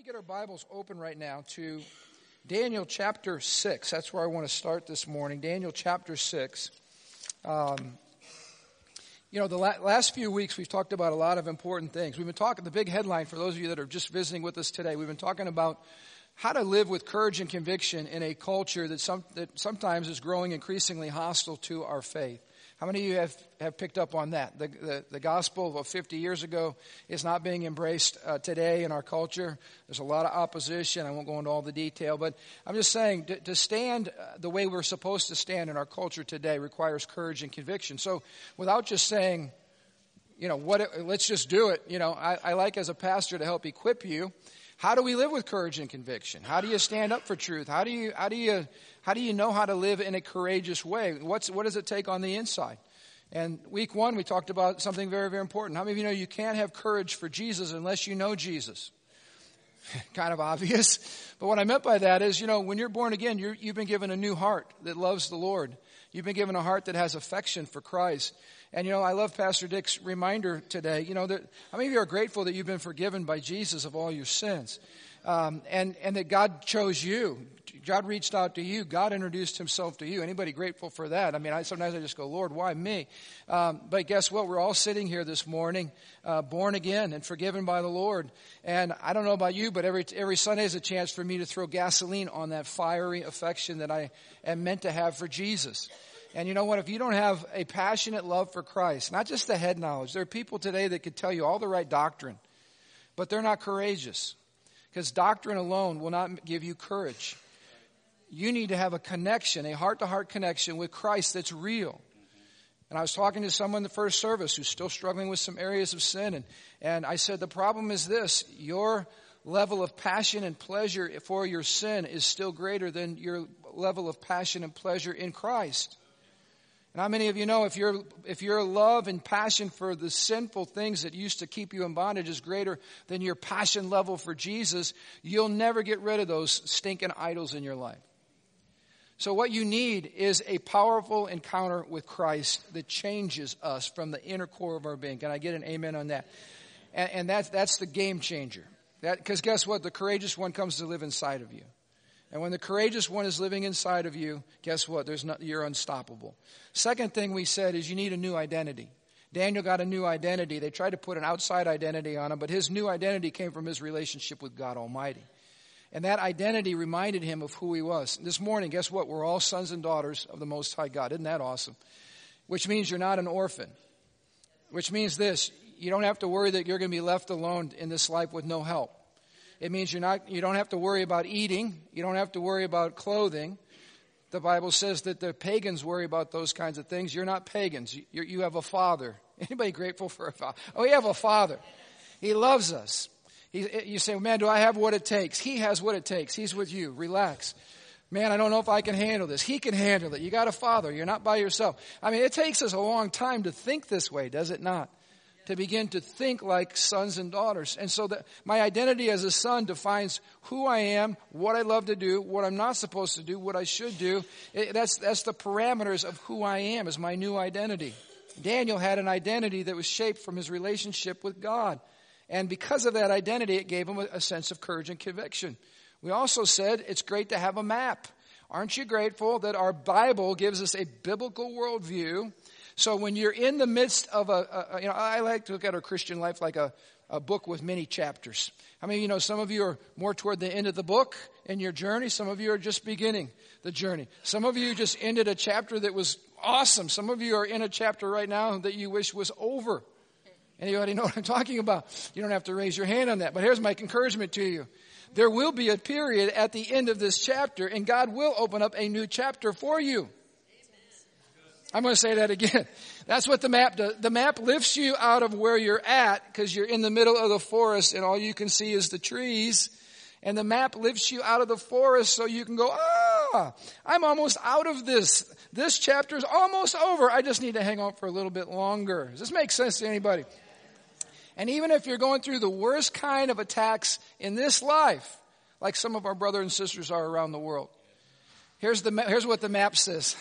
we get our Bibles open right now to Daniel chapter 6. That's where I want to start this morning, Daniel chapter 6. The last few weeks we've talked about a lot of important things. We've been talking, the big headline for those of you that are just visiting with us today, we've been talking about how to live with courage and conviction in a culture that sometimes is growing increasingly hostile to our faith. How many of you have picked up on that? The gospel of 50 years ago is not being embraced today in our culture. There's a lot of opposition. I won't go into all the detail, but I'm just saying to stand the way we're supposed to stand in our culture today requires courage and conviction. So without just saying, let's just do it. I like as a pastor to help equip you. How do we live with courage and conviction? How do you stand up for truth? How do you know how to live in a courageous way? What does it take on the inside? And week one, we talked about something very, very important. How many of you know you can't have courage for Jesus unless you know Jesus? Kind of obvious. But what I meant by that is, when you're born again, you've been given a new heart that loves the Lord. You've been given a heart that has affection for Christ. And, I love Pastor Dick's reminder today. How many of you are grateful that you've been forgiven by Jesus of all your sins? And that God chose you. God reached out to you. God introduced himself to you. Anybody grateful for that? I mean, sometimes I just go, Lord, why me? But guess what? We're all sitting here this morning, born again and forgiven by the Lord. And I don't know about you, but every Sunday is a chance for me to throw gasoline on that fiery affection that I am meant to have for Jesus. And you know what? If you don't have a passionate love for Christ, not just the head knowledge, there are people today that could tell you all the right doctrine, but they're not courageous because doctrine alone will not give you courage. You need to have a connection, a heart-to-heart connection with Christ that's real. And I was talking to someone in the first service who's still struggling with some areas of sin, and I said, the problem is this, your level of passion and pleasure for your sin is still greater than your level of passion and pleasure in Christ. And how many of you know if your love and passion for the sinful things that used to keep you in bondage is greater than your passion level for Jesus, you'll never get rid of those stinking idols in your life. So what you need is a powerful encounter with Christ that changes us from the inner core of our being. Can I get an amen on that? And that's the game changer. Because guess what? The courageous one comes to live inside of you. And when the courageous one is living inside of you, guess what? You're unstoppable. Second thing we said is you need a new identity. Daniel got a new identity. They tried to put an outside identity on him, but his new identity came from his relationship with God Almighty. And that identity reminded him of who he was. This morning, guess what? We're all sons and daughters of the Most High God. Isn't that awesome? Which means you're not an orphan. Which means this, you don't have to worry that you're going to be left alone in this life with no help. It means you don't have to worry about eating. You don't have to worry about clothing. The Bible says that the pagans worry about those kinds of things. You're not pagans. You have a father. Anybody grateful for a father? Oh, you have a father. He loves us. You say, man, do I have what it takes? He has what it takes. He's with you. Relax. Man, I don't know if I can handle this. He can handle it. You got a father. You're not by yourself. I mean, it takes us a long time to think this way, does it not? To begin to think like sons and daughters. And so that my identity as a son defines who I am, what I love to do, what I'm not supposed to do, what I should do. That's the parameters of who I am is my new identity. Daniel had an identity that was shaped from his relationship with God. And because of that identity, it gave him a sense of courage and conviction. We also said it's great to have a map. Aren't you grateful that our Bible gives us a biblical worldview? So when you're in the midst of I like to look at our Christian life like a book with many chapters. I mean, some of you are more toward the end of the book in your journey. Some of you are just beginning the journey. Some of you just ended a chapter that was awesome. Some of you are in a chapter right now that you wish was over. And you already know what I'm talking about. You don't have to raise your hand on that. But here's my encouragement to you. There will be a period at the end of this chapter, and God will open up a new chapter for you. I'm going to say that again. That's what the map does. The map lifts you out of where you're at because you're in the middle of the forest and all you can see is the trees. And the map lifts you out of the forest so you can go, I'm almost out of this. This chapter is almost over. I just need to hang on for a little bit longer. Does this make sense to anybody? And even if you're going through the worst kind of attacks in this life, like some of our brothers and sisters are around the world, here's what the map says.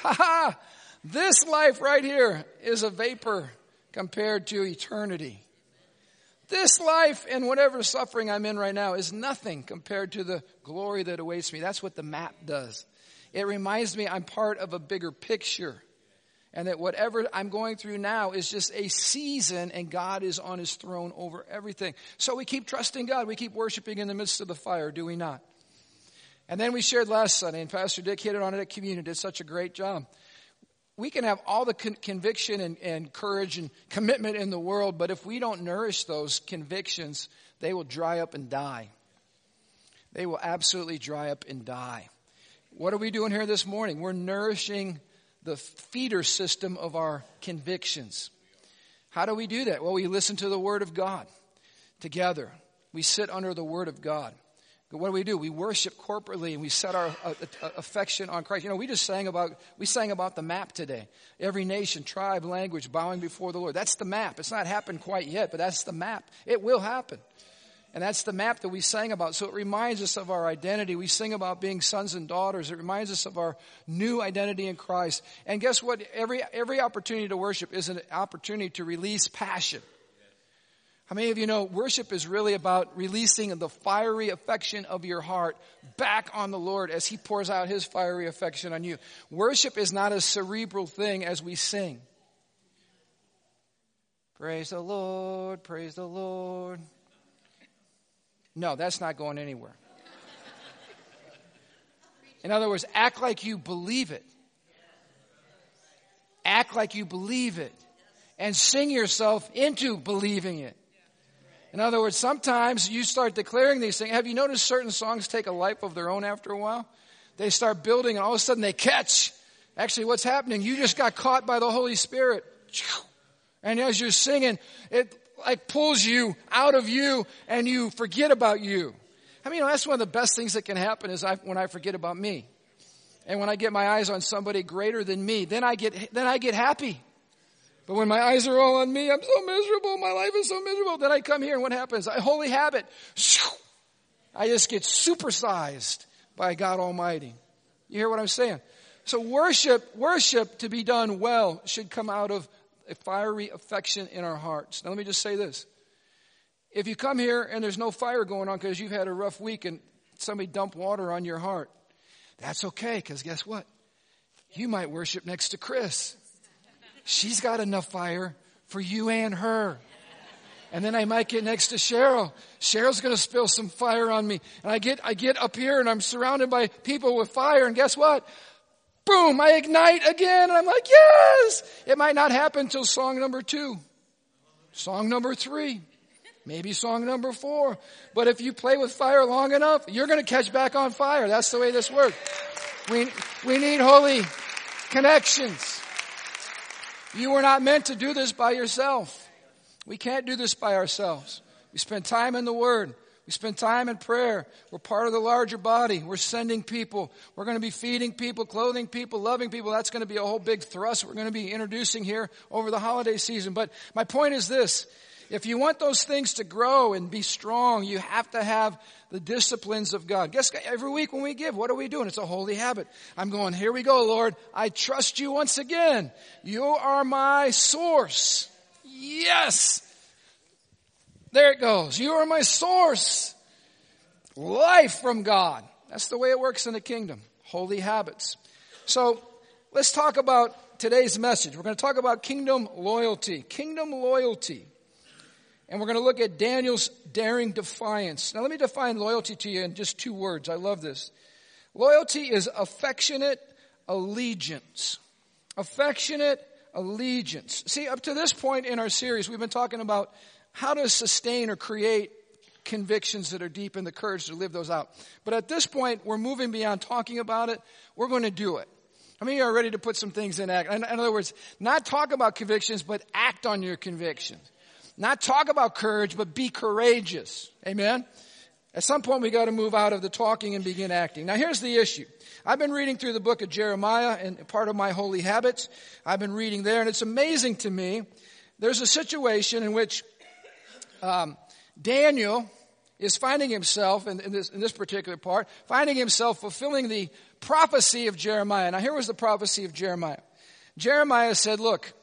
This life right here is a vapor compared to eternity. This life and whatever suffering I'm in right now is nothing compared to the glory that awaits me. That's what the map does. It reminds me I'm part of a bigger picture. And that whatever I'm going through now is just a season, and God is on his throne over everything. So we keep trusting God. We keep worshiping in the midst of the fire, do we not? And then we shared last Sunday, and Pastor Dick hit it on it at communion, did such a great job. We can have all the conviction and courage and commitment in the world, but if we don't nourish those convictions, they will dry up and die. They will absolutely dry up and die. What are we doing here this morning? We're nourishing the feeder system of our convictions. How do we do that? Well, we listen to the Word of God together. We sit under the Word of God. But what do? We worship corporately, and we set our affection on Christ. You know, we sang about the map today. Every nation, tribe, language, bowing before the Lord. That's the map. It's not happened quite yet, but that's the map. It will happen. And that's the map that we sang about. So it reminds us of our identity. We sing about being sons and daughters. It reminds us of our new identity in Christ. And guess what? Every opportunity to worship is an opportunity to release passion. How many of you know worship is really about releasing the fiery affection of your heart back on the Lord as he pours out his fiery affection on you? Worship is not a cerebral thing as we sing. Praise the Lord, praise the Lord. No, that's not going anywhere. In other words, act like you believe it. Act like you believe it. And sing yourself into believing it. In other words, sometimes you start declaring these things. Have you noticed certain songs take a life of their own after a while? They start building, and all of a sudden they catch. Actually, what's happening? You just got caught by the Holy Spirit. And as you're singing, it like pulls you out of you, and you forget about you. I mean, that's one of the best things that can happen is when I forget about me. And when I get my eyes on somebody greater than me, then I get happy. But when my eyes are all on me, I'm so miserable. My life is so miserable. Then I come here, and what happens? I holy habit. I just get supersized by God Almighty. You hear what I'm saying? So worship to be done well should come out of a fiery affection in our hearts. Now let me just say this. If you come here and there's no fire going on because you've had a rough week and somebody dumped water on your heart, that's okay, because guess what? You might worship next to Chris. She's got enough fire for you and her. And then I might get next to Cheryl. Cheryl's going to spill some fire on me. And I get up here and I'm surrounded by people with fire, and guess what? Boom, I ignite again, and I'm like, yes! It might not happen until song number 2, song number 3, maybe song number 4. But if you play with fire long enough, you're going to catch back on fire. That's the way this works. We need holy connections. You were not meant to do this by yourself. We can't do this by ourselves. We spend time in the Word. We spend time in prayer. We're part of the larger body. We're sending people. We're going to be feeding people, clothing people, loving people. That's going to be a whole big thrust we're going to be introducing here over the holiday season. But my point is this. If you want those things to grow and be strong, you have to have the disciplines of God. Guess every week when we give, what are we doing? It's a holy habit. I'm going, here we go, Lord. I trust you once again. You are my source. Yes. There it goes. You are my source. Life from God. That's the way it works in the kingdom. Holy habits. So let's talk about today's message. We're going to talk about kingdom loyalty. Kingdom loyalty. And we're going to look at Daniel's daring defiance. Now let me define loyalty to you in just 2 words. I love this. Loyalty is affectionate allegiance. Affectionate allegiance. See, up to this point in our series, we've been talking about how to sustain or create convictions that are deep and the courage to live those out. But at this point, we're moving beyond talking about it. We're going to do it. How many of you are ready to put some things in act? In other words, not talk about convictions, but act on your convictions. Not talk about courage, but be courageous. Amen? At some point, we got to move out of the talking and begin acting. Now, here's the issue. I've been reading through the book of Jeremiah, and part of my holy habits. I've been reading there, and it's amazing to me. There's a situation in which Daniel is finding himself, in this particular part, finding himself fulfilling the prophecy of Jeremiah. Now, here was the prophecy of Jeremiah. Jeremiah said, look,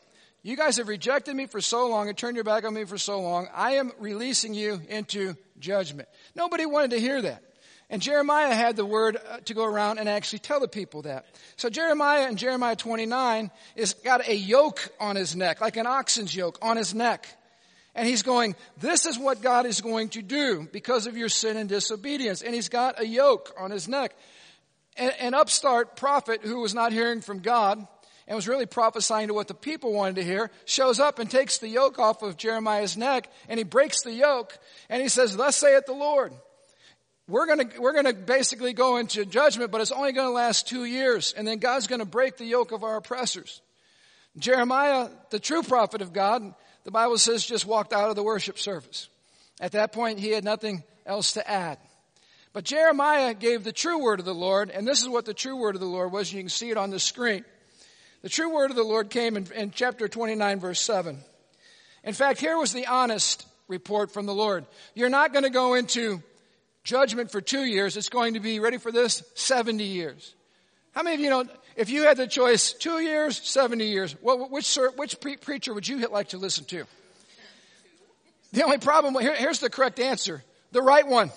You guys have rejected me for so long and turned your back on me for so long. I am releasing you into judgment. Nobody wanted to hear that. And Jeremiah had the word to go around and actually tell the people that. So Jeremiah in Jeremiah 29 has got a yoke on his neck, like an oxen's yoke on his neck. And he's going, this is what God is going to do because of your sin and disobedience. And he's got a yoke on his neck. An upstart prophet who was not hearing from God and was really prophesying to what the people wanted to hear shows up and takes the yoke off of Jeremiah's neck, and he breaks the yoke, and he says, thus saith the Lord. We're going to basically go into judgment, but it's only going to last 2 years, and then God's going to break the yoke of our oppressors. Jeremiah, the true prophet of God, the Bible says, just walked out of the worship service. At that point, he had nothing else to add. But Jeremiah gave the true word of the Lord, and this is what the true word of the Lord was. You can see it on the screen. The true word of the Lord came in chapter 29, verse 7. In fact, here was the honest report from the Lord. You're not going to go into judgment for 2 years. It's going to be, ready for this, 70 years. How many of you know, if you had the choice, 2 years, 70 years, which preacher would you like to listen to? The only problem, here's the correct answer, the right one.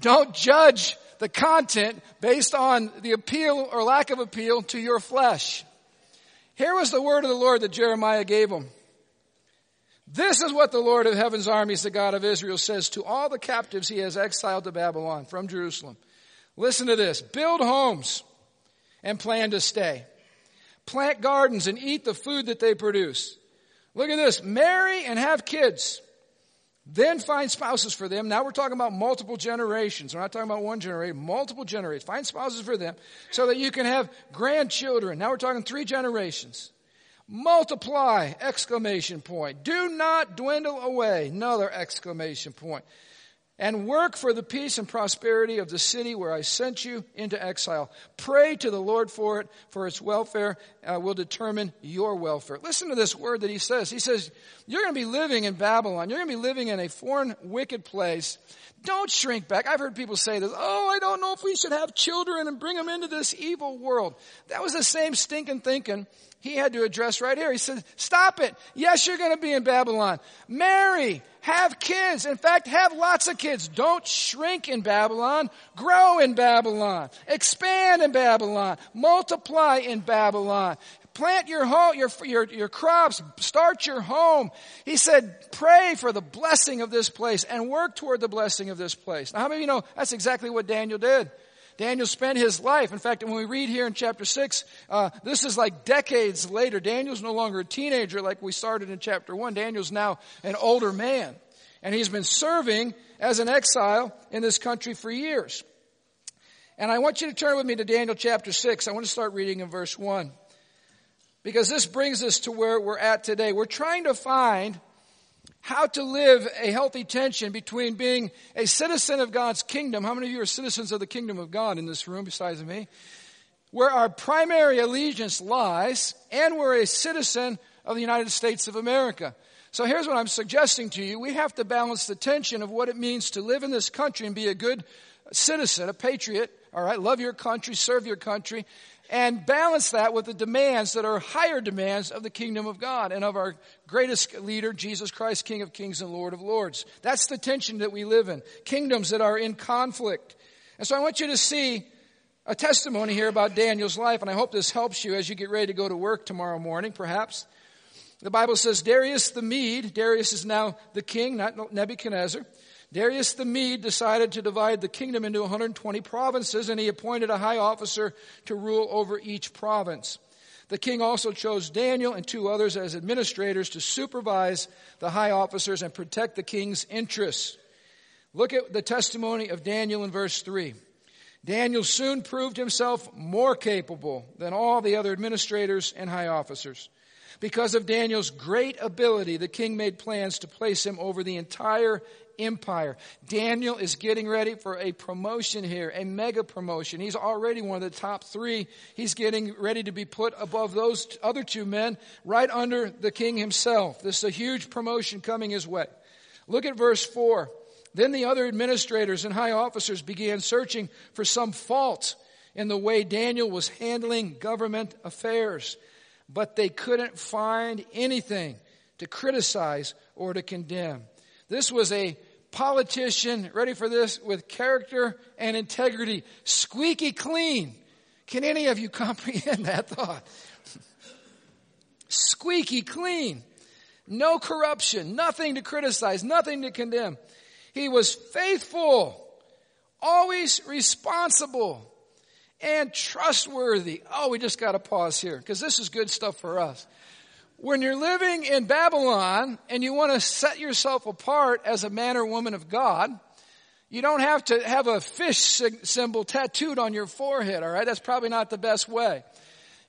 Don't judge the content based on the appeal or lack of appeal to your flesh. Here was the word of the Lord that Jeremiah gave him. This is what the Lord of heaven's armies, the God of Israel, says to all the captives he has exiled to Babylon from Jerusalem. Listen to this. Build homes and plan to stay. Plant gardens and eat the food that they produce. Look at this. Marry and have kids. Then find spouses for them. Now we're talking about multiple generations. We're not talking about one generation. Multiple generations. Find spouses for them so that you can have grandchildren. Now we're talking 3 generations. Multiply! Exclamation point. Do not dwindle away. Another exclamation point. And work for the peace and prosperity of the city where I sent you into exile. Pray to the Lord for it, for its welfare will determine your welfare. Listen to this word that he says. He says, you're going to be living in Babylon. You're going to be living in a foreign, wicked place. Don't shrink back. I've heard people say this. Oh, I don't know if we should have children and bring them into this evil world. That was the same stinking thinking he had to address right here. He said, stop it. Yes, you're going to be in Babylon. Marry. Have kids. In fact, have lots of kids. Don't shrink in Babylon. Grow in Babylon. Expand in Babylon. Multiply in Babylon. Plant your home, your crops. Start your home. He said, pray for the blessing of this place and work toward the blessing of this place. Now, how many of you know that's exactly what Daniel did? Daniel spent his life. In fact, when we read here in chapter 6, this is like decades later. Daniel's no longer a teenager like we started in chapter 1. Daniel's now an older man. And he's been serving as an exile in this country for years. And I want you to turn with me to Daniel chapter 6. I want to start reading in verse 1. Because this brings us to where we're at today. We're trying to find how to live a healthy tension between being a citizen of God's kingdom. How many of you are citizens of the kingdom of God in this room besides me? Where our primary allegiance lies, and we're a citizen of the United States of America. So here's what I'm suggesting to you. We have to balance the tension of what it means to live in this country and be a good citizen, a patriot, all right? Love your country, serve your country, and balance that with the demands that are higher demands of the kingdom of God and of our greatest leader, Jesus Christ, King of Kings and Lord of Lords. That's the tension that we live in, kingdoms that are in conflict. And so I want you to see a testimony here about Daniel's life, and I hope this helps you as you get ready to go to work tomorrow morning, perhaps. The Bible says, Darius the Mede, Darius is now the king, not Nebuchadnezzar. Darius the Mede decided to divide the kingdom into 120 provinces, and he appointed a high officer to rule over each province. The king also chose Daniel and 2 others as administrators to supervise the high officers and protect the king's interests. Look at the testimony of Daniel in verse 3. Daniel soon proved himself more capable than all the other administrators and high officers. Because of Daniel's great ability, the king made plans to place him over the entire empire. Daniel is getting ready for a promotion here, a mega promotion. He's already one of the top 3. He's getting ready to be put above those other 2 men, right under the king himself. This is a huge promotion coming his way. Look at verse 4. Then the other administrators and high officers began searching for some fault in the way Daniel was handling government affairs. but they couldn't find anything to criticize or to condemn. This was a politician, ready for this, with character and integrity, squeaky clean. Can any of you comprehend that thought? Squeaky clean. No corruption, nothing to criticize, nothing to condemn. He was faithful, always responsible, and trustworthy. Oh, we just got to pause here because this is good stuff for us. When you're living in Babylon and you want to set yourself apart as a man or woman of God, you don't have to have a fish symbol tattooed on your forehead, all right? That's probably not the best way.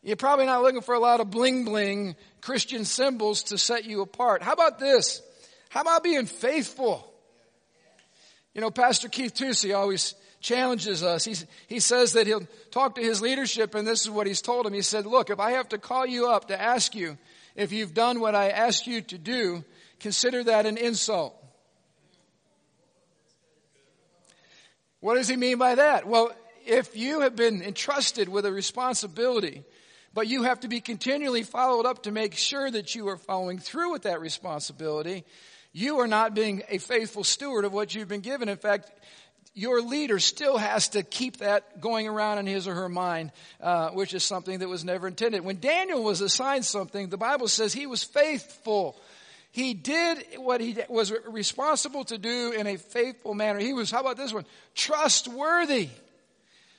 You're probably not looking for a lot of bling-bling Christian symbols to set you apart. How about this? How about being faithful? You know, Pastor Keith Tusey always challenges us. He says that he'll talk to his leadership, and this is what he's told him. He said, look, if I have to call you up to ask you if you've done what I asked you to do, consider that an insult. What does he mean by that? Well, if you have been entrusted with a responsibility, but you have to be continually followed up to make sure that you are following through with that responsibility, you are not being a faithful steward of what you've been given. In fact, your leader still has to keep that going around in his or her mind, which is something that was never intended. When Daniel was assigned something, the Bible says he was faithful. He did what he was responsible to do in a faithful manner. He was, how about this one, trustworthy,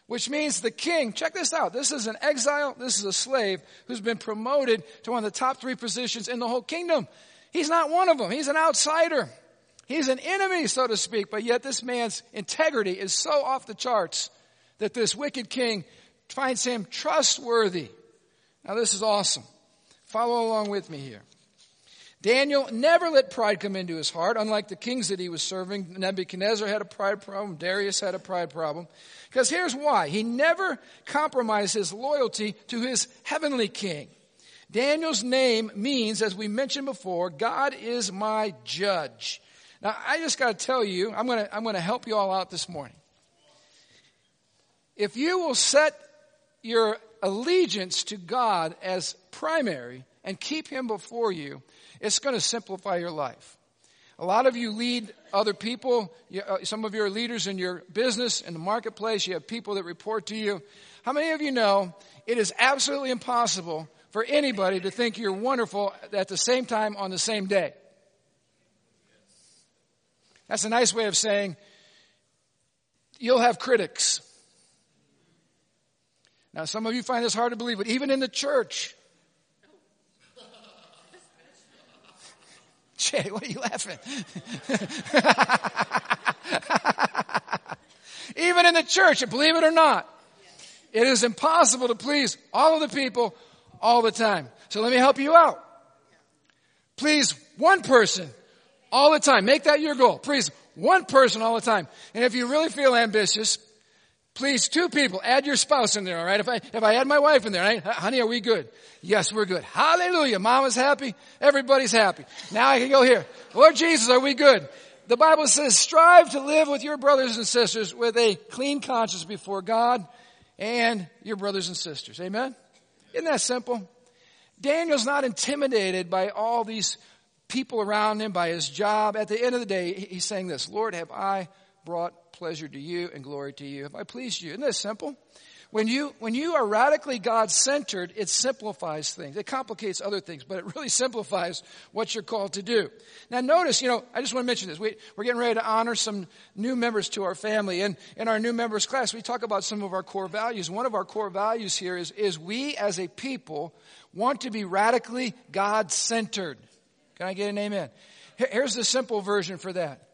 which means the king, check this out, this is an exile, this is a slave who's been promoted to one of the top 3 positions in the whole kingdom. He's not one of them. He's an outsider. He's an enemy, so to speak, but yet this man's integrity is so off the charts that this wicked king finds him trustworthy. Now, this is awesome. Follow along with me here. Daniel never let pride come into his heart, unlike the kings that he was serving. Nebuchadnezzar had a pride problem. Darius had a pride problem. Because here's why. He never compromised his loyalty to his heavenly king. Daniel's name means, as we mentioned before, God is my judge. Now, I just got to tell you, I'm going to help you all out this morning. If you will set your allegiance to God as primary and keep him before you, it's going to simplify your life. A lot of you lead other people. Some of you are leaders in your business, in the marketplace. You have people that report to you. How many of you know it is absolutely impossible for anybody to think you're wonderful at the same time on the same day? That's a nice way of saying you'll have critics. Now, some of you find this hard to believe, but even in the church. Jay, what are you laughing? Even in the church, believe it or not, it is impossible to please all of the people all the time. So let me help you out. Please one person all the time. Make that your goal. Please one person all the time. And if you really feel ambitious, please 2 people. Add your spouse in there, all right? If I add my wife in there, all right? Honey, are we good? Yes, we're good. Hallelujah. Mama's happy. Everybody's happy. Now I can go here. Lord Jesus, are we good? The Bible says, strive to live with your brothers and sisters with a clean conscience before God and your brothers and sisters. Amen? Isn't that simple? Daniel's not intimidated by all these people around him, by his job. At the end of the day, he's saying this, Lord, have I brought pleasure to you and glory to you? Have I pleased you? Isn't that simple? When you are radically God-centered, it simplifies things. It complicates other things, but it really simplifies what you're called to do. Now notice, I just want to mention this. We're getting ready to honor some new members to our family. And in our new members class, we talk about some of our core values. One of our core values here is we as a people want to be radically God-centered. Can I get an amen? Here's the simple version for that.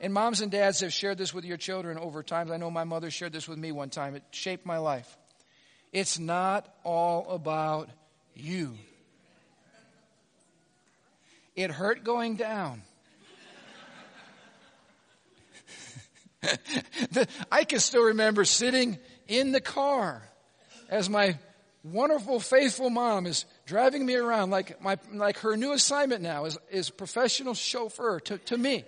And moms and dads have shared this with your children over time. I know my mother shared this with me one time. It shaped my life. It's not all about you. It hurt going down. I can still remember sitting in the car as my wonderful, faithful mom is driving me around like her new assignment now is professional chauffeur to me.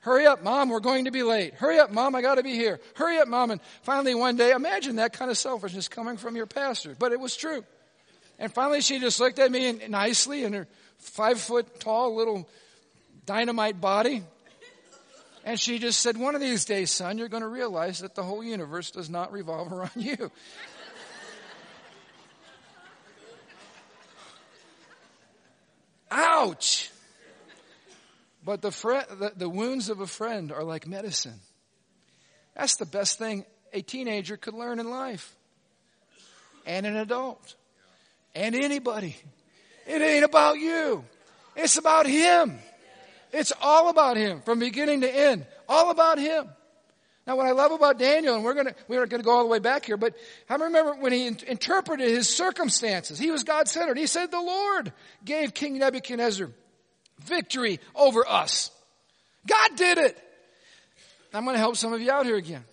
Hurry up, Mom, we're going to be late. Hurry up, Mom, I got to be here. Hurry up, Mom. And finally one day, imagine that kind of selfishness coming from your pastor. But it was true. And finally, she just looked at me nicely in her 5-foot-tall little dynamite body. And she just said, one of these days, son, you're going to realize that the whole universe does not revolve around you. Ouch! But the wounds of a friend are like medicine. That's the best thing a teenager could learn in life. And an adult. And anybody. It ain't about you. It's about him. It's all about him from beginning to end. All about him. Now, what I love about Daniel, and we are going to go all the way back here, but I remember when he interpreted his circumstances. He was God-centered. He said, the Lord gave King Nebuchadnezzar victory over us. God did it. I'm going to help some of you out here again.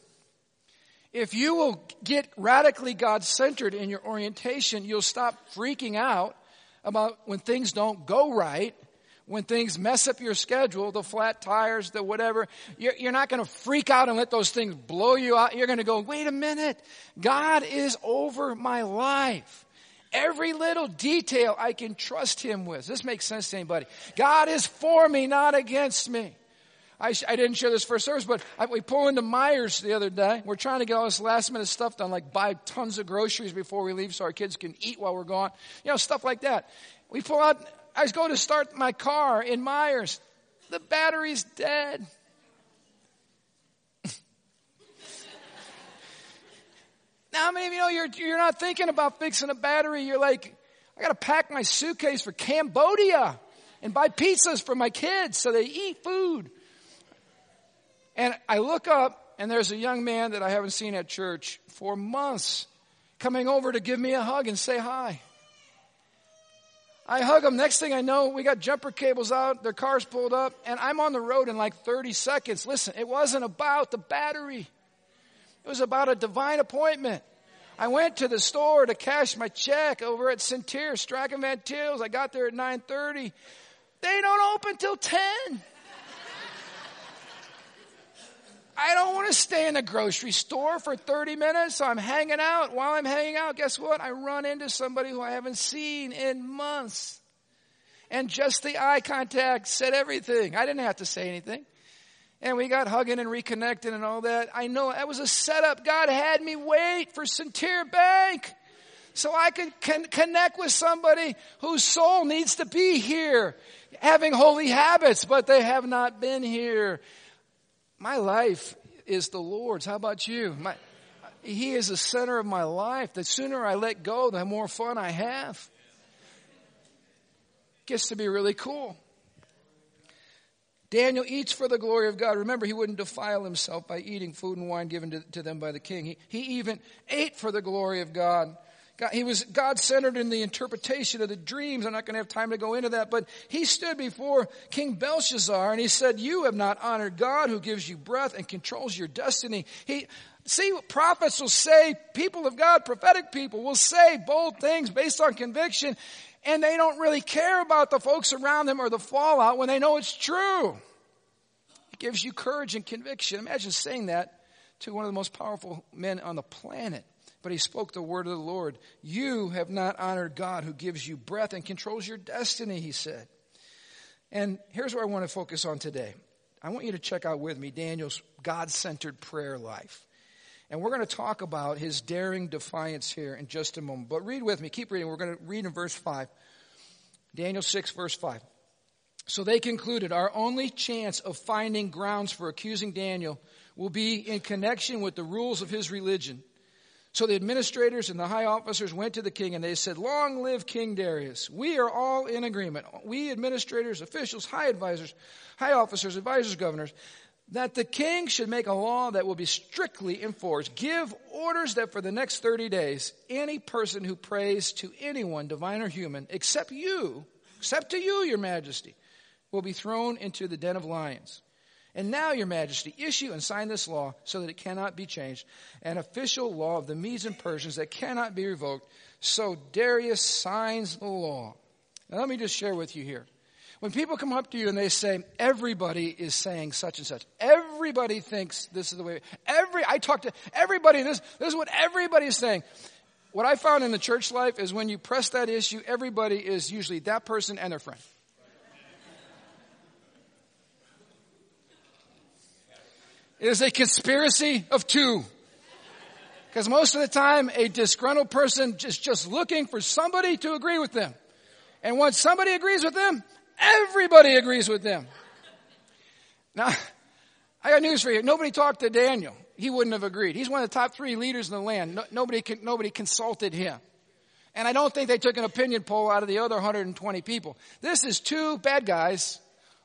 If you will get radically God-centered in your orientation, you'll stop freaking out about when things don't go right. When things mess up your schedule, the flat tires, the whatever, you're not going to freak out and let those things blow you out. You're going to go, wait a minute, God is over my life. Every little detail I can trust him with. This makes sense to anybody. God is for me, not against me. I didn't share this first service, but we pull into Myers the other day. We're trying to get all this last-minute stuff done, like buy tons of groceries before we leave so our kids can eat while we're gone. You know, stuff like that. We pull out. I was going to start my car in Myers. The battery's dead. Now, I mean, you know, you're not thinking about fixing a battery. You're like, I got to pack my suitcase for Cambodia and buy pizzas for my kids so they eat food. And I look up, and there's a young man that I haven't seen at church for months coming over to give me a hug and say hi. I hug them. Next thing I know, we got jumper cables out, their car's pulled up, and I'm on the road in like 30 seconds. Listen, it wasn't about the battery. It was about a divine appointment. I went to the store to cash my check over at Centier, Strack and Van Til's. I got there at 9:30. They don't open till 10. I don't want to stay in the grocery store for 30 minutes, so I'm hanging out. While I'm hanging out, guess what? I run into somebody who I haven't seen in months. And just the eye contact said everything. I didn't have to say anything. And we got hugging and reconnecting and all that. I know that was a setup. God had me wait for Centier Bank so I could connect with somebody whose soul needs to be here, having holy habits, but they have not been here. My life is the Lord's. How about you? He is the center of my life. The sooner I let go, the more fun I have. Gets to be really cool. Daniel eats for the glory of God. Remember, he wouldn't defile himself by eating food and wine given to them by the king. He even ate for the glory of God. He was God-centered in the interpretation of the dreams. I'm not going to have time to go into that. But he stood before King Belshazzar, and he said, you have not honored God who gives you breath and controls your destiny. See, prophets will say, people of God, prophetic people, will say bold things based on conviction, and they don't really care about the folks around them or the fallout when they know it's true. It gives you courage and conviction. Imagine saying that to one of the most powerful men on the planet. But he spoke the word of the Lord. You have not honored God who gives you breath and controls your destiny, he said. And here's what I want to focus on today. I want you to check out with me Daniel's God-centered prayer life. And we're going to talk about his daring defiance here in just a moment. But read with me. Keep reading. We're going to read in verse 5. Daniel 6, verse 5. So they concluded, our only chance of finding grounds for accusing Daniel will be in connection with the rules of his religion. So the administrators and the high officers went to the king and they said, long live King Darius. We are all in agreement. We administrators, officials, high advisors, high officers, advisors, governors, that the king should make a law that will be strictly enforced. Give orders that for the next 30 days, any person who prays to anyone, divine or human, except to you, your majesty, will be thrown into the den of lions. And now, your majesty, issue and sign this law so that it cannot be changed, an official law of the Medes and Persians that cannot be revoked. So Darius signs the law. Now, let me just share with you here. When people come up to you and they say, everybody is saying such and such. Everybody thinks this is the way. I talk to everybody. This is what everybody's saying. What I found in the church life is when you press that issue, everybody is usually that person and their friend. It is a conspiracy of two. Because most of the time, a disgruntled person is just looking for somebody to agree with them. And once somebody agrees with them, everybody agrees with them. Now, I got news for you. Nobody talked to Daniel. He wouldn't have agreed. He's one of the top 3 leaders in the land. Nobody consulted him. And I don't think they took an opinion poll out of the other 120 people. This is 2 bad guys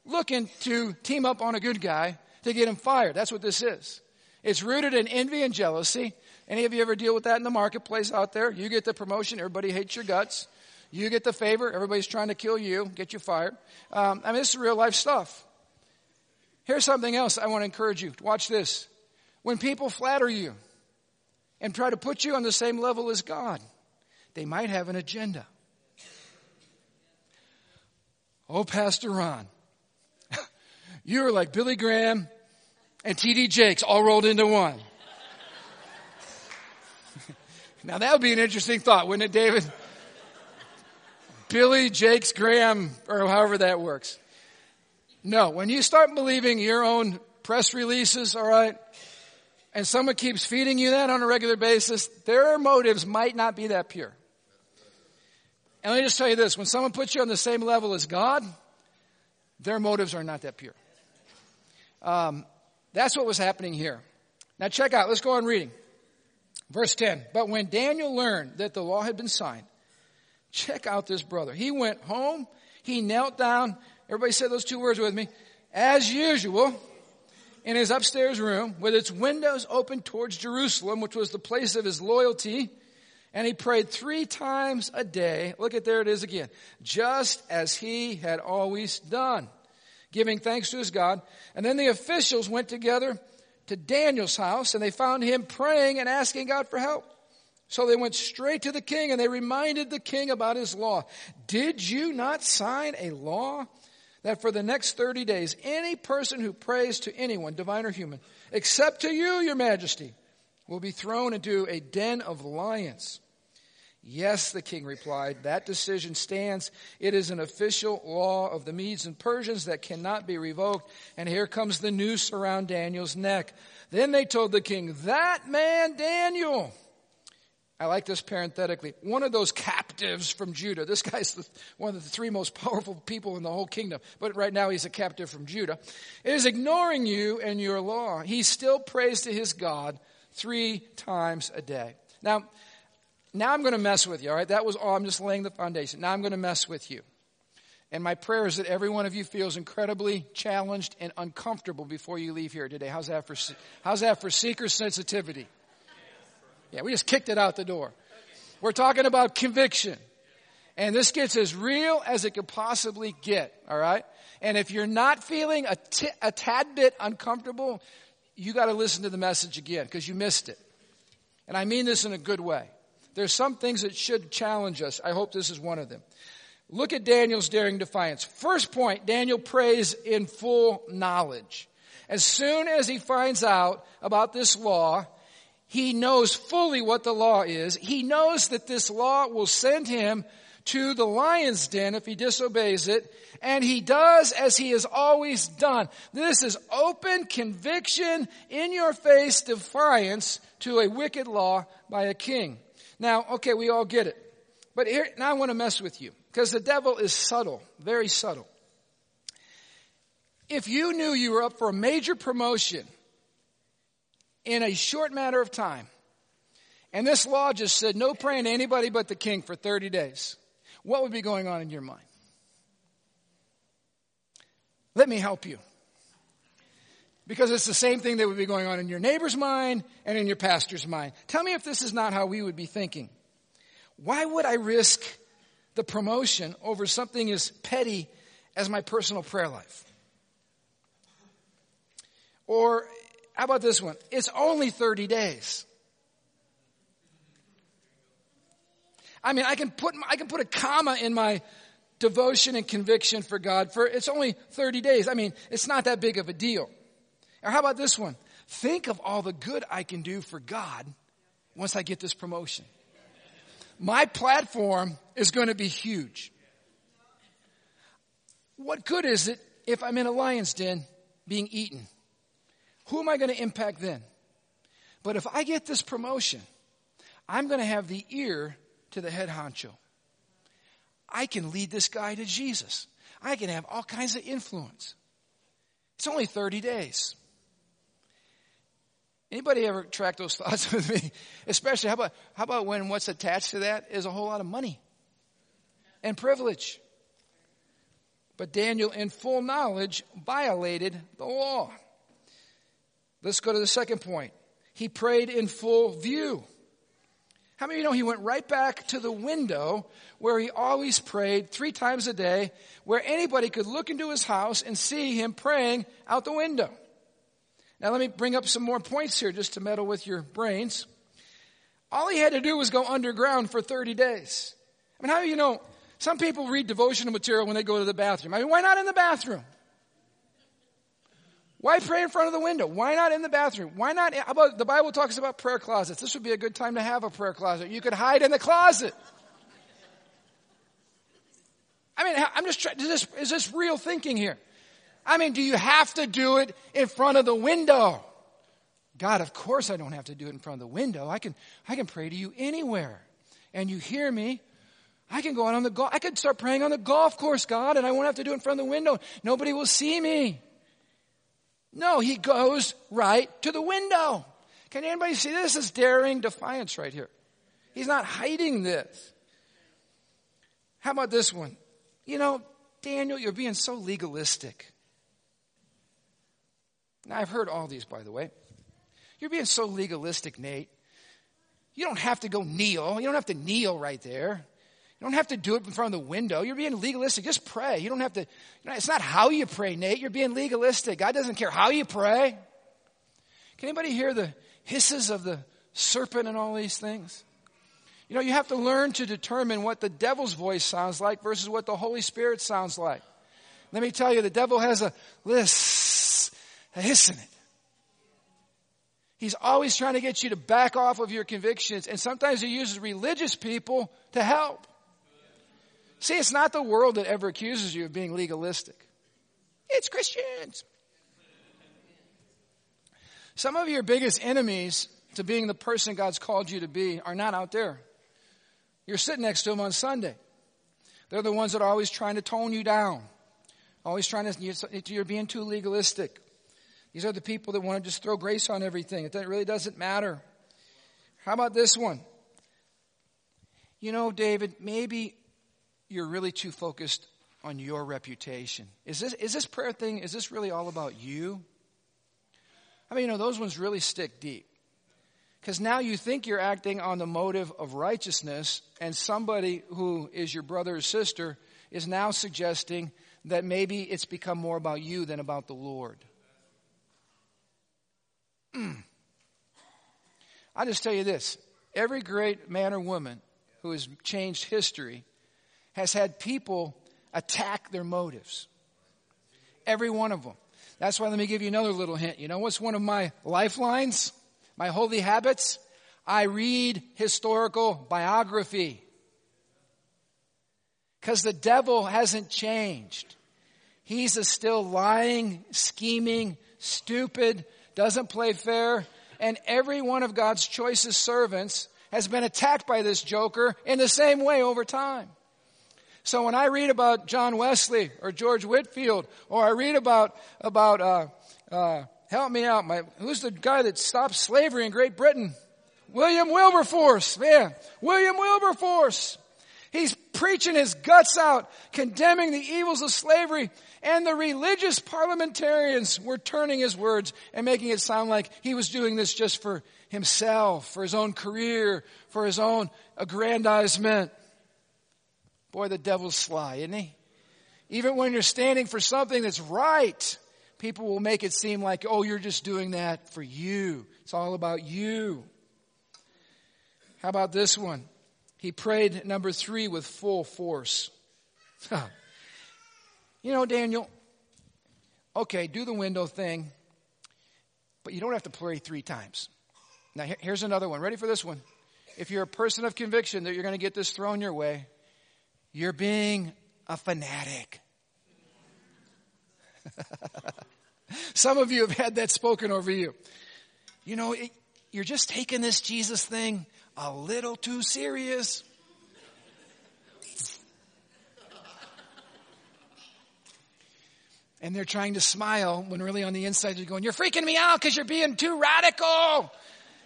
looking to team up on a good guy to get him fired. That's what this is. It's rooted in envy and jealousy. Any of you ever deal with that in the marketplace out there? You get the promotion, everybody hates your guts. You get the favor, everybody's trying to kill you, get you fired. This is real life stuff. Here's something else I want to encourage you. Watch this. When people flatter you and try to put you on the same level as God, they might have an agenda. Oh, Pastor Ron, you're like Billy Graham and T.D. Jakes all rolled into one. Now, that would be an interesting thought, wouldn't it, David? Billy, Jakes, Graham, or however that works. No, when you start believing your own press releases, all right, and someone keeps feeding you that on a regular basis, their motives might not be that pure. And let me just tell you this. When someone puts you on the same level as God, their motives are not that pure. That's what was happening here. Now, check out. Let's go on reading. Verse 10, but when Daniel learned that the law had been signed, check out this brother. He went home. He knelt down. Everybody said those 2 words with me. As usual, in his upstairs room with its windows open towards Jerusalem, which was the place of his loyalty. And he prayed 3 times a day. Look at, there it is again. Just as he had always done, giving thanks to his God. And then the officials went together to Daniel's house, and they found him praying and asking God for help. So they went straight to the king, and they reminded the king about his law. Did you not sign a law that for the next 30 days, any person who prays to anyone, divine or human, except to you, your majesty, will be thrown into a den of lions? Yes, the king replied, that decision stands. It is an official law of the Medes and Persians that cannot be revoked. And here comes the noose around Daniel's neck. Then they told the king, that man Daniel. I like this parenthetically. One of those captives from Judah. This guy's one of the 3 most powerful people in the whole kingdom. But right now he's a captive from Judah. Is ignoring you and your law. He still prays to his God 3 times a day. Now I'm going to mess with you, all right? That was all. I'm just laying the foundation. Now I'm going to mess with you. And my prayer is that every one of you feels incredibly challenged and uncomfortable before you leave here today. How's that for seeker sensitivity? Yeah, we just kicked it out the door. We're talking about conviction. And this gets as real as it could possibly get, all right? And if you're not feeling a tad bit uncomfortable, you got to listen to the message again because you missed it. And I mean this in a good way. There's some things that should challenge us. I hope this is one of them. Look at Daniel's daring defiance. First point, Daniel prays in full knowledge. As soon as he finds out about this law, he knows fully what the law is. He knows that this law will send him to the lion's den if he disobeys it. And he does as he has always done. This is open conviction, in your face defiance to a wicked law by a king. Now, okay, we all get it. But here, now I want to mess with you. Because the devil is subtle, very subtle. If you knew you were up for a major promotion in a short matter of time, and this law just said no praying to anybody but the king for 30 days, what would be going on in your mind? Let me help you. Because it's the same thing that would be going on in your neighbor's mind and in your pastor's mind. Tell me if this is not how we would be thinking. Why would I risk the promotion over something as petty as my personal prayer life? Or how about this one? It's only 30 days. I mean, I can put a comma in my devotion and conviction for God for it's only 30 days. I mean, it's not that big of a deal. Or how about this one? Think of all the good I can do for God once I get this promotion. my platform is going to be huge. What good is it if I'm in a lion's den being eaten? Who am I going to impact then? But if I get this promotion, I'm going to have the ear to the head honcho. I can lead this guy to Jesus. I can have all kinds of influence. It's only 30 days. Anybody ever track those thoughts with me? Especially, how about when what's attached to that is a whole lot of money and privilege? But Daniel, in full knowledge, violated the law. Let's go to the second point. He prayed in full view. How many of you know he went right back to the window where he always prayed 3 times a day, where anybody could look into his house and see him praying out the window? Now let me bring up some more points here just to meddle with your brains. All he had to do was go underground for 30 days. I mean, how do you know? Some people read devotional material when they go to the bathroom. I mean, why not in the bathroom? Why pray in front of the window? Why not in the bathroom? Why not? How about the Bible talks about prayer closets. This would be a good time to have a prayer closet. You could hide in the closet. I mean, I'm just trying. Is this real thinking here? I mean, do you have to do it in front of the window? God, of course I don't have to do it in front of the window. I can pray to you anywhere, and you hear me. I can go out on the golf. I could start praying on the golf course, God, and I won't have to do it in front of the window. Nobody will see me. No, he goes right to the window. Can anybody see this? This is daring defiance right here. He's not hiding this. How about this one? You know, Daniel, you're being so legalistic. Now, I've heard all these, by the way. You're being so legalistic, Nate. You don't have to go kneel. You don't have to kneel right there. You don't have to do it in front of the window. You're being legalistic. Just pray. You don't have to. You know, it's not how you pray, Nate. You're being legalistic. God doesn't care how you pray. Can anybody hear the hisses of the serpent and all these things? You know, you have to learn to determine what the devil's voice sounds like versus what the Holy Spirit sounds like. Let me tell you, the devil has a list, a hiss in it. He's always trying to get you to back off of your convictions, and sometimes he uses religious people to help. See, it's not the world that ever accuses you of being legalistic. It's Christians. Some of your biggest enemies to being the person God's called you to be are not out there. You're sitting next to them on Sunday. They're the ones that are always trying to tone you down. Always trying to, you're being too legalistic. These are the people that want to just throw grace on everything. It really doesn't matter. How about this one? You know, David, maybe you're really too focused on your reputation. Is this prayer thing, is this really all about you? I mean, you know, those ones really stick deep. Because now you think you're acting on the motive of righteousness, and somebody who is your brother or sister is now suggesting that maybe it's become more about you than about the Lord. I'll just tell you this. Every great man or woman who has changed history has had people attack their motives. Every one of them. That's why let me give you another little hint. You know what's one of my lifelines? My holy habits? I read historical biography. Because the devil hasn't changed. He's a still lying, scheming, stupid, doesn't play fair. And every one of God's choicest servants has been attacked by this joker in the same way over time. So when I read about John Wesley or George Whitefield, or I read about help me out, who's the guy that stopped slavery in Great Britain? William Wilberforce, man. William Wilberforce. He's preaching his guts out, condemning the evils of slavery, and the religious parliamentarians were turning his words and making it sound like he was doing this just for himself, for his own career, for his own aggrandizement. Boy, the devil's sly, isn't he? Even when you're standing for something that's right, people will make it seem like, oh, you're just doing that for you. It's all about you. How about this one? He prayed, number 3, with full force. You know, Daniel, okay, do the window thing, but you don't have to pray 3 times. Now, here's another one. Ready for this one? if you're a person of conviction that you're going to get this thrown your way, you're being a fanatic. Some of you have had that spoken over you. You know, you're just taking this Jesus thing a little too serious. And they're trying to smile when really on the inside you're going, you're freaking me out because you're being too radical.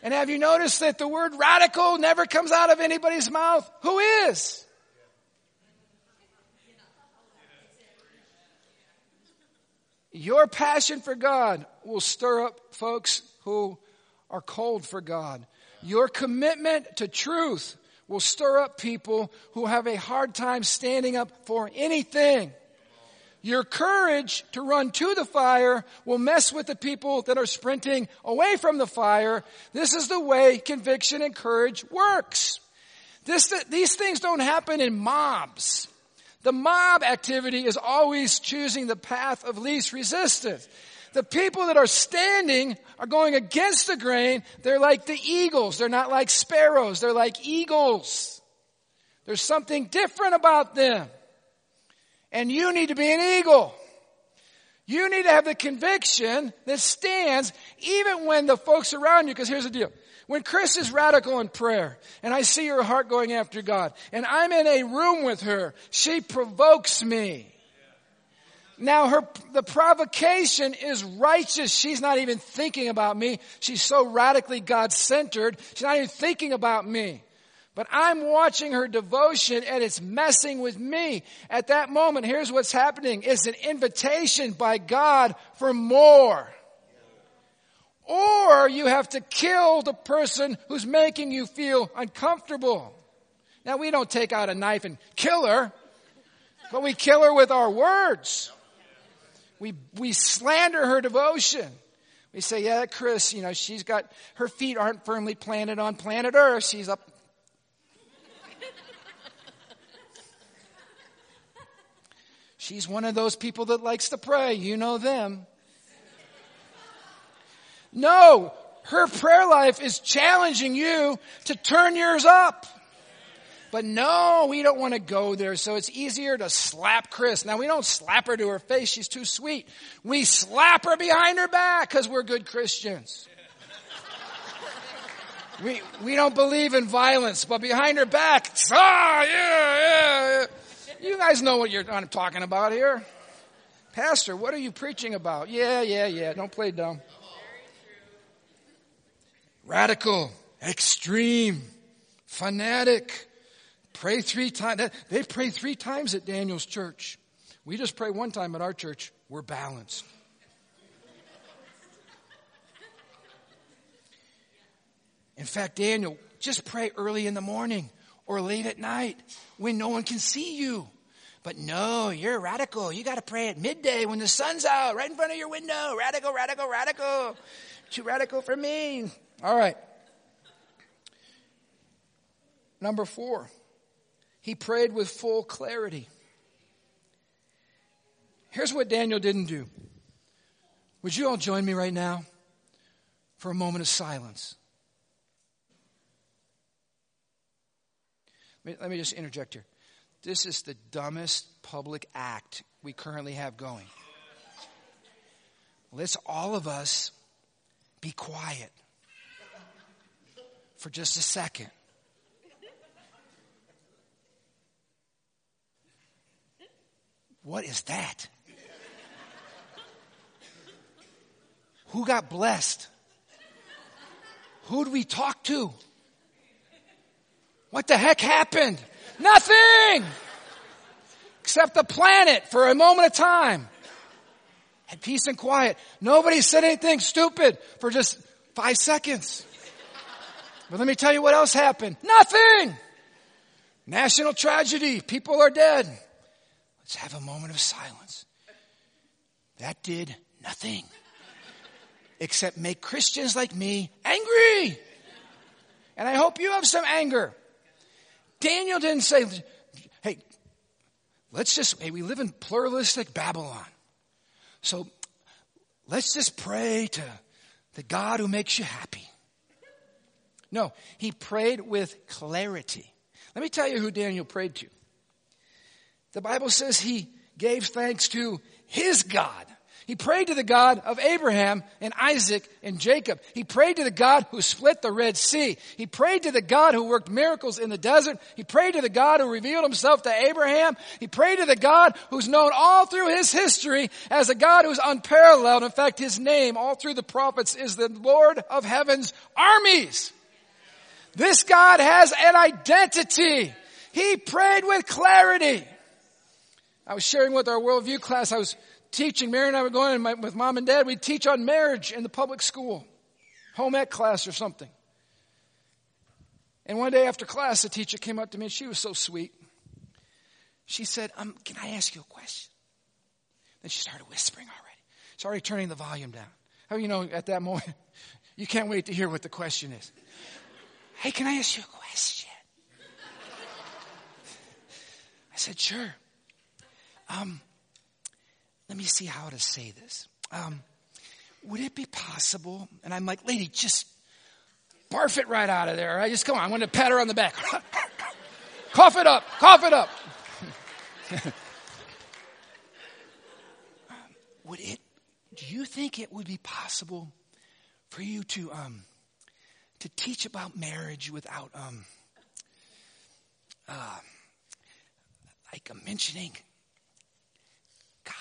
And have you noticed that the word radical never comes out of anybody's mouth? Who is? Your passion for God will stir up folks who are cold for God. Your commitment to truth will stir up people who have a hard time standing up for anything. Your courage to run to the fire will mess with the people that are sprinting away from the fire. This is the way conviction and courage works. These things don't happen in mobs. The mob activity is always choosing the path of least resistance. The people that are standing are going against the grain. They're like the eagles. They're not like sparrows. They're like eagles. There's something different about them. And you need to be an eagle. You need to have the conviction that stands even when the folks around you, because here's the deal. When Chris is radical in prayer, and I see her heart going after God, and I'm in a room with her, she provokes me. Now the provocation is righteous. She's not even thinking about me. She's so radically God-centered, she's not even thinking about me. But I'm watching her devotion and it's messing with me. At that moment, here's what's happening. It's an invitation by God for more. Or you have to kill the person who's making you feel uncomfortable. Now, we don't take out a knife and kill her, but we kill her with our words. We slander her devotion. We say, yeah, Chris, you know, she's got, her feet aren't firmly planted on planet Earth. She's up. She's one of those people that likes to pray. You know them. No, her prayer life is challenging you to turn yours up. But no, we don't want to go there, so it's easier to slap Chris. Now, we don't slap her to her face. She's too sweet. We slap her behind her back because we're good Christians. We don't believe in violence, but behind her back, yeah. You guys know what I'm talking about here. Pastor, what are you preaching about? Yeah. Don't play dumb. Radical, extreme, fanatic. Pray three times. They pray three times at Daniel's church. We just pray one time at our church. We're balanced. In fact, Daniel, just pray early in the morning. Or late at night when no one can see you. But no, you're radical. You got to pray at midday when the sun's out, right in front of your window. Radical, radical, radical. Too radical for me. All right. Number 4. He prayed with full clarity. Here's what Daniel didn't do. Would you all join me right now for a moment of silence? Let me just interject here. This is the dumbest public act we currently have going. Let's all of us be quiet for just a second. What is that? Who got blessed? Who'd we talk to? What the heck happened? Nothing! Except the planet for a moment of time. Had peace and quiet. Nobody said anything stupid for just 5 seconds. But let me tell you what else happened. Nothing! National tragedy. People are dead. Let's have a moment of silence. That did nothing. Except make Christians like me angry. And I hope you have some anger. Daniel didn't say, hey, we live in pluralistic Babylon. So let's just pray to the God who makes you happy. No, he prayed with clarity. Let me tell you who Daniel prayed to. The Bible says he gave thanks to his God. He prayed to the God of Abraham and Isaac and Jacob. He prayed to the God who split the Red Sea. He prayed to the God who worked miracles in the desert. He prayed to the God who revealed himself to Abraham. He prayed to the God who's known all through his history as a God who's unparalleled. In fact, his name all through the prophets is the Lord of Heaven's armies. This God has an identity. He prayed with clarity. I was sharing with our worldview class. I was teaching. Mary and I were going with mom and dad. We'd teach on marriage in the public school, home ec class or something. And one day after class, the teacher came up to me, and she was so sweet. She said, can I ask you a question? Then she started whispering already. She's already turning the volume down. How do you know at that moment, you can't wait to hear what the question is. Hey, can I ask you a question? I said, sure. Let me see how to say this. Would it be possible? And I'm like, lady, just barf it right out of there. Right? Just come on. I'm going to pat her on the back. Cough it up. Cough it up. Do you think it would be possible for you to teach about marriage without, mentioning God?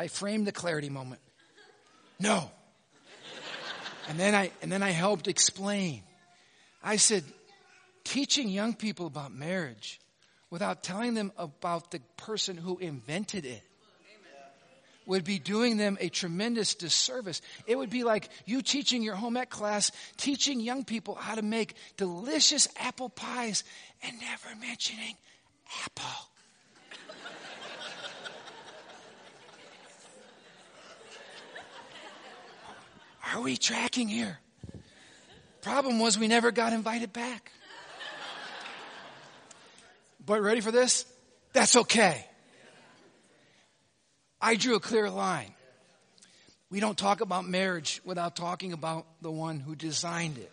I framed the clarity moment. No. And then I helped explain. I said, teaching young people about marriage without telling them about the person who invented it would be doing them a tremendous disservice. It would be like you teaching your home ec class, teaching young people how to make delicious apple pies and never mentioning apple. Are we tracking here? Problem was we never got invited back. But ready for this? That's okay. I drew a clear line. We don't talk about marriage without talking about the one who designed it.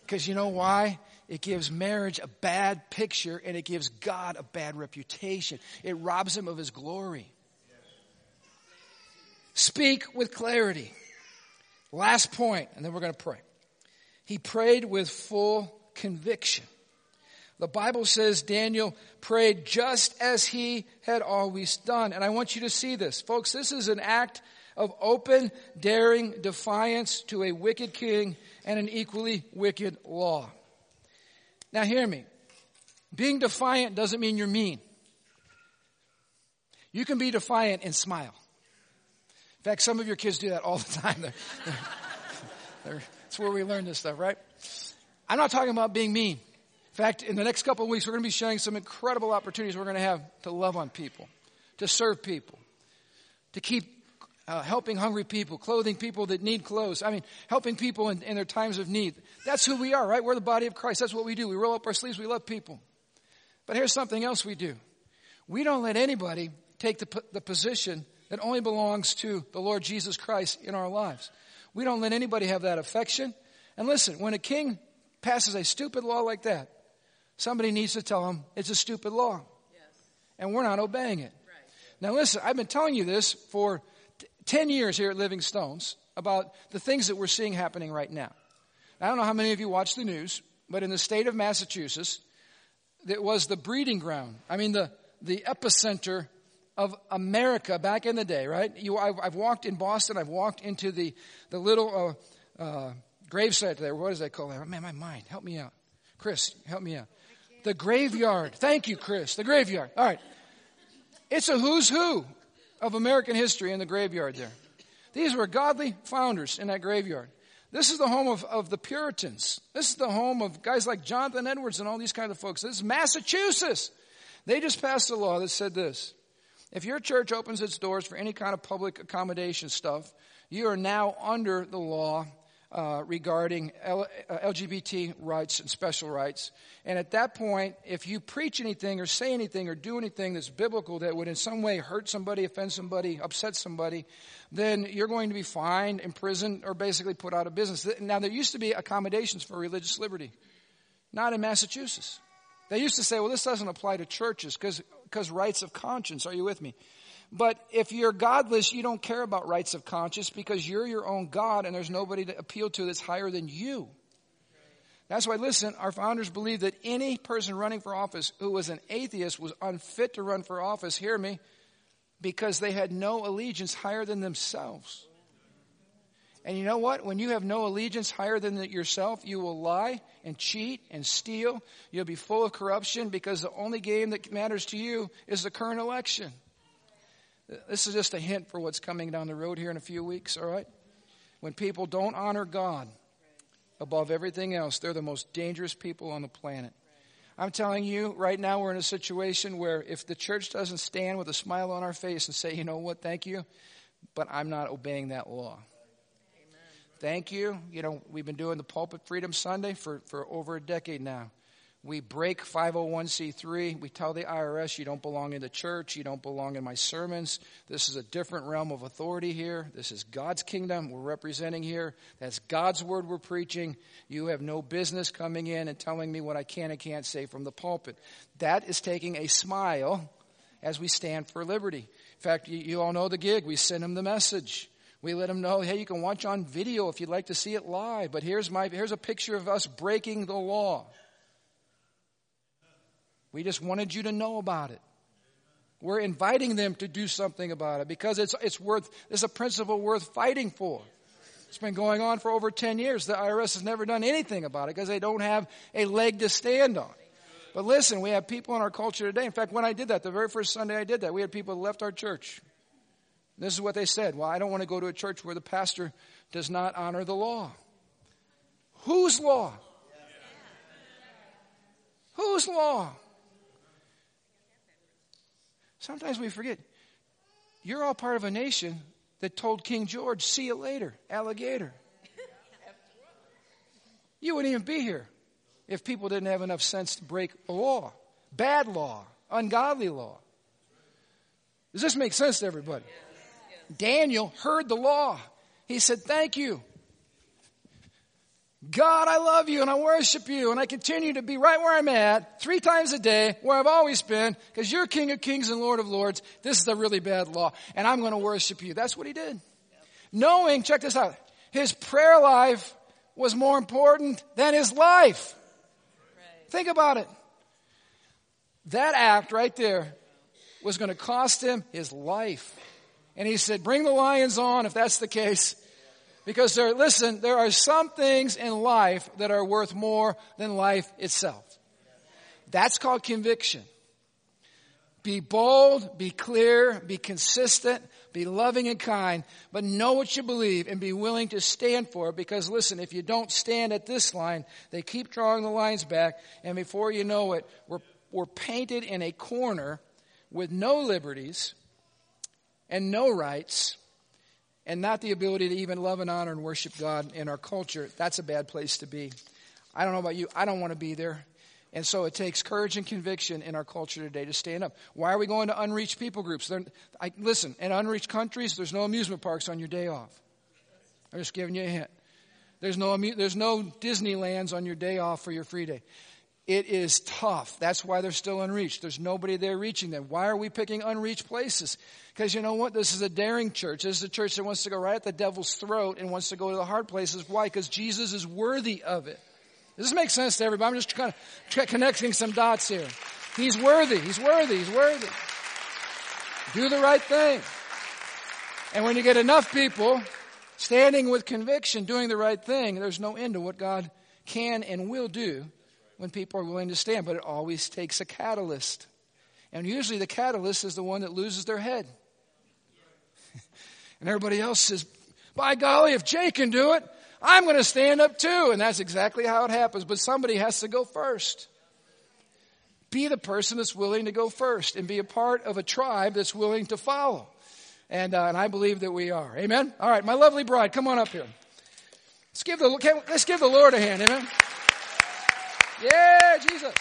Because you know why? It gives marriage a bad picture and it gives God a bad reputation. It robs him of his glory. Speak with clarity. Last point, and then we're going to pray. He prayed with full conviction. The Bible says Daniel prayed just as he had always done. And I want you to see this. Folks, this is an act of open, daring defiance to a wicked king and an equally wicked law. Now hear me. Being defiant doesn't mean you're mean. You can be defiant and smile. In fact, some of your kids do that all the time. That's where we learn this stuff, right? I'm not talking about being mean. In fact, in the next couple of weeks, we're going to be sharing some incredible opportunities we're going to have to love on people, to serve people, to keep helping hungry people, clothing people that need clothes. I mean, helping people in their times of need. That's who we are, right? We're the body of Christ. That's what we do. We roll up our sleeves. We love people. But here's something else we do. We don't let anybody take the position that only belongs to the Lord Jesus Christ in our lives. We don't let anybody have that affection. And listen, when a king passes a stupid law like that, somebody needs to tell them it's a stupid law. Yes. And we're not obeying it. Right. Now listen, I've been telling you this for 10 years here at Living Stones about the things that we're seeing happening right now. I don't know how many of you watch the news, but in the state of Massachusetts, it was the breeding ground. I mean, the epicenter of America back in the day, right? I've walked in Boston. I've walked into the little gravesite there. What does that call that? Man, my mind. Help me out. Chris, help me out. The graveyard. Thank you, Chris. The graveyard. All right. It's a who's who of American history in the graveyard there. These were godly founders in that graveyard. This is the home of the Puritans. This is the home of guys like Jonathan Edwards and all these kinds of folks. This is Massachusetts. They just passed a law that said this. If your church opens its doors for any kind of public accommodation stuff, you are now under the law regarding LGBT rights and special rights. And at that point, if you preach anything or say anything or do anything that's biblical that would in some way hurt somebody, offend somebody, upset somebody, then you're going to be fined, imprisoned, or basically put out of business. Now, there used to be accommodations for religious liberty. Not in Massachusetts. They used to say, well, this doesn't apply to churches because rights of conscience. Are you with me? But if you're godless, you don't care about rights of conscience because you're your own God and there's nobody to appeal to that's higher than you. That's why, listen, our founders believed that any person running for office who was an atheist was unfit to run for office, hear me, because they had no allegiance higher than themselves. And you know what? When you have no allegiance higher than yourself, you will lie and cheat and steal. You'll be full of corruption because the only game that matters to you is the current election. This is just a hint for what's coming down the road here in a few weeks, all right? When people don't honor God above everything else, they're the most dangerous people on the planet. I'm telling you, right now we're in a situation where if the church doesn't stand with a smile on our face and say, you know what, thank you, but I'm not obeying that law. Thank you. You know, we've been doing the Pulpit Freedom Sunday for over a decade now. We break 501c3. We tell the IRS, you don't belong in the church. You don't belong in my sermons. This is a different realm of authority here. This is God's kingdom we're representing here. That's God's word we're preaching. You have no business coming in and telling me what I can and can't say from the pulpit. That is taking a smile as we stand for liberty. In fact, you all know the gig. We send them the message. We let them know, hey, you can watch on video if you'd like to see it live. But here's a picture of us breaking the law. We just wanted you to know about it. We're inviting them to do something about it because it's a principle worth fighting for. It's been going on for over 10 years. The IRS has never done anything about it because they don't have a leg to stand on. But listen, we have people in our culture today. In fact, when I did that, the very first Sunday I did that, we had people who left our church. This is what they said. Well, I don't want to go to a church where the pastor does not honor the law. Whose law? Whose law? Sometimes we forget. You're all part of a nation that told King George, see you later, alligator. You wouldn't even be here if people didn't have enough sense to break a law. Bad law. Ungodly law. Does this make sense to everybody? Daniel heard the law. He said, thank you. God, I love you and I worship you and I continue to be right where I'm at 3 times a day where I've always been because you're King of Kings and Lord of Lords. This is a really bad law and I'm going to worship you. That's what he did. Knowing, check this out, his prayer life was more important than his life. Right. Think about it. That act right there was going to cost him his life. And he said, bring the lions on if that's the case. Because there are some things in life that are worth more than life itself. That's called conviction. Be bold, be clear, be consistent, be loving and kind, but know what you believe and be willing to stand for it. Because listen, if you don't stand at this line, they keep drawing the lines back. And before you know it, we're painted in a corner with no liberties and no rights, and not the ability to even love and honor and worship God in our culture. That's a bad place to be. I don't know about you. I don't want to be there. And so it takes courage and conviction in our culture today to stand up. Why are we going to unreached people groups? Listen, in unreached countries, there's no amusement parks on your day off. I'm just giving you a hint. There's no Disneylands on your day off for your free day. It is tough. That's why they're still unreached. There's nobody there reaching them. Why are we picking unreached places? Because you know what? This is a daring church. This is a church that wants to go right at the devil's throat and wants to go to the hard places. Why? Because Jesus is worthy of it. Does this make sense to everybody? I'm just kind of connecting some dots here. He's worthy. He's worthy. He's worthy. Do the right thing. And when you get enough people standing with conviction, doing the right thing, there's no end to what God can and will do when people are willing to stand. But it always takes a catalyst. And usually the catalyst is the one that loses their head. And everybody else says, by golly, if Jay can do it, I'm going to stand up too. And that's exactly how it happens. But somebody has to go first. Be the person that's willing to go first and be a part of a tribe that's willing to follow. And I believe that we are. Amen? All right, my lovely bride, come on up here. Let's give the Lord a hand. Amen. Yeah, Jesus.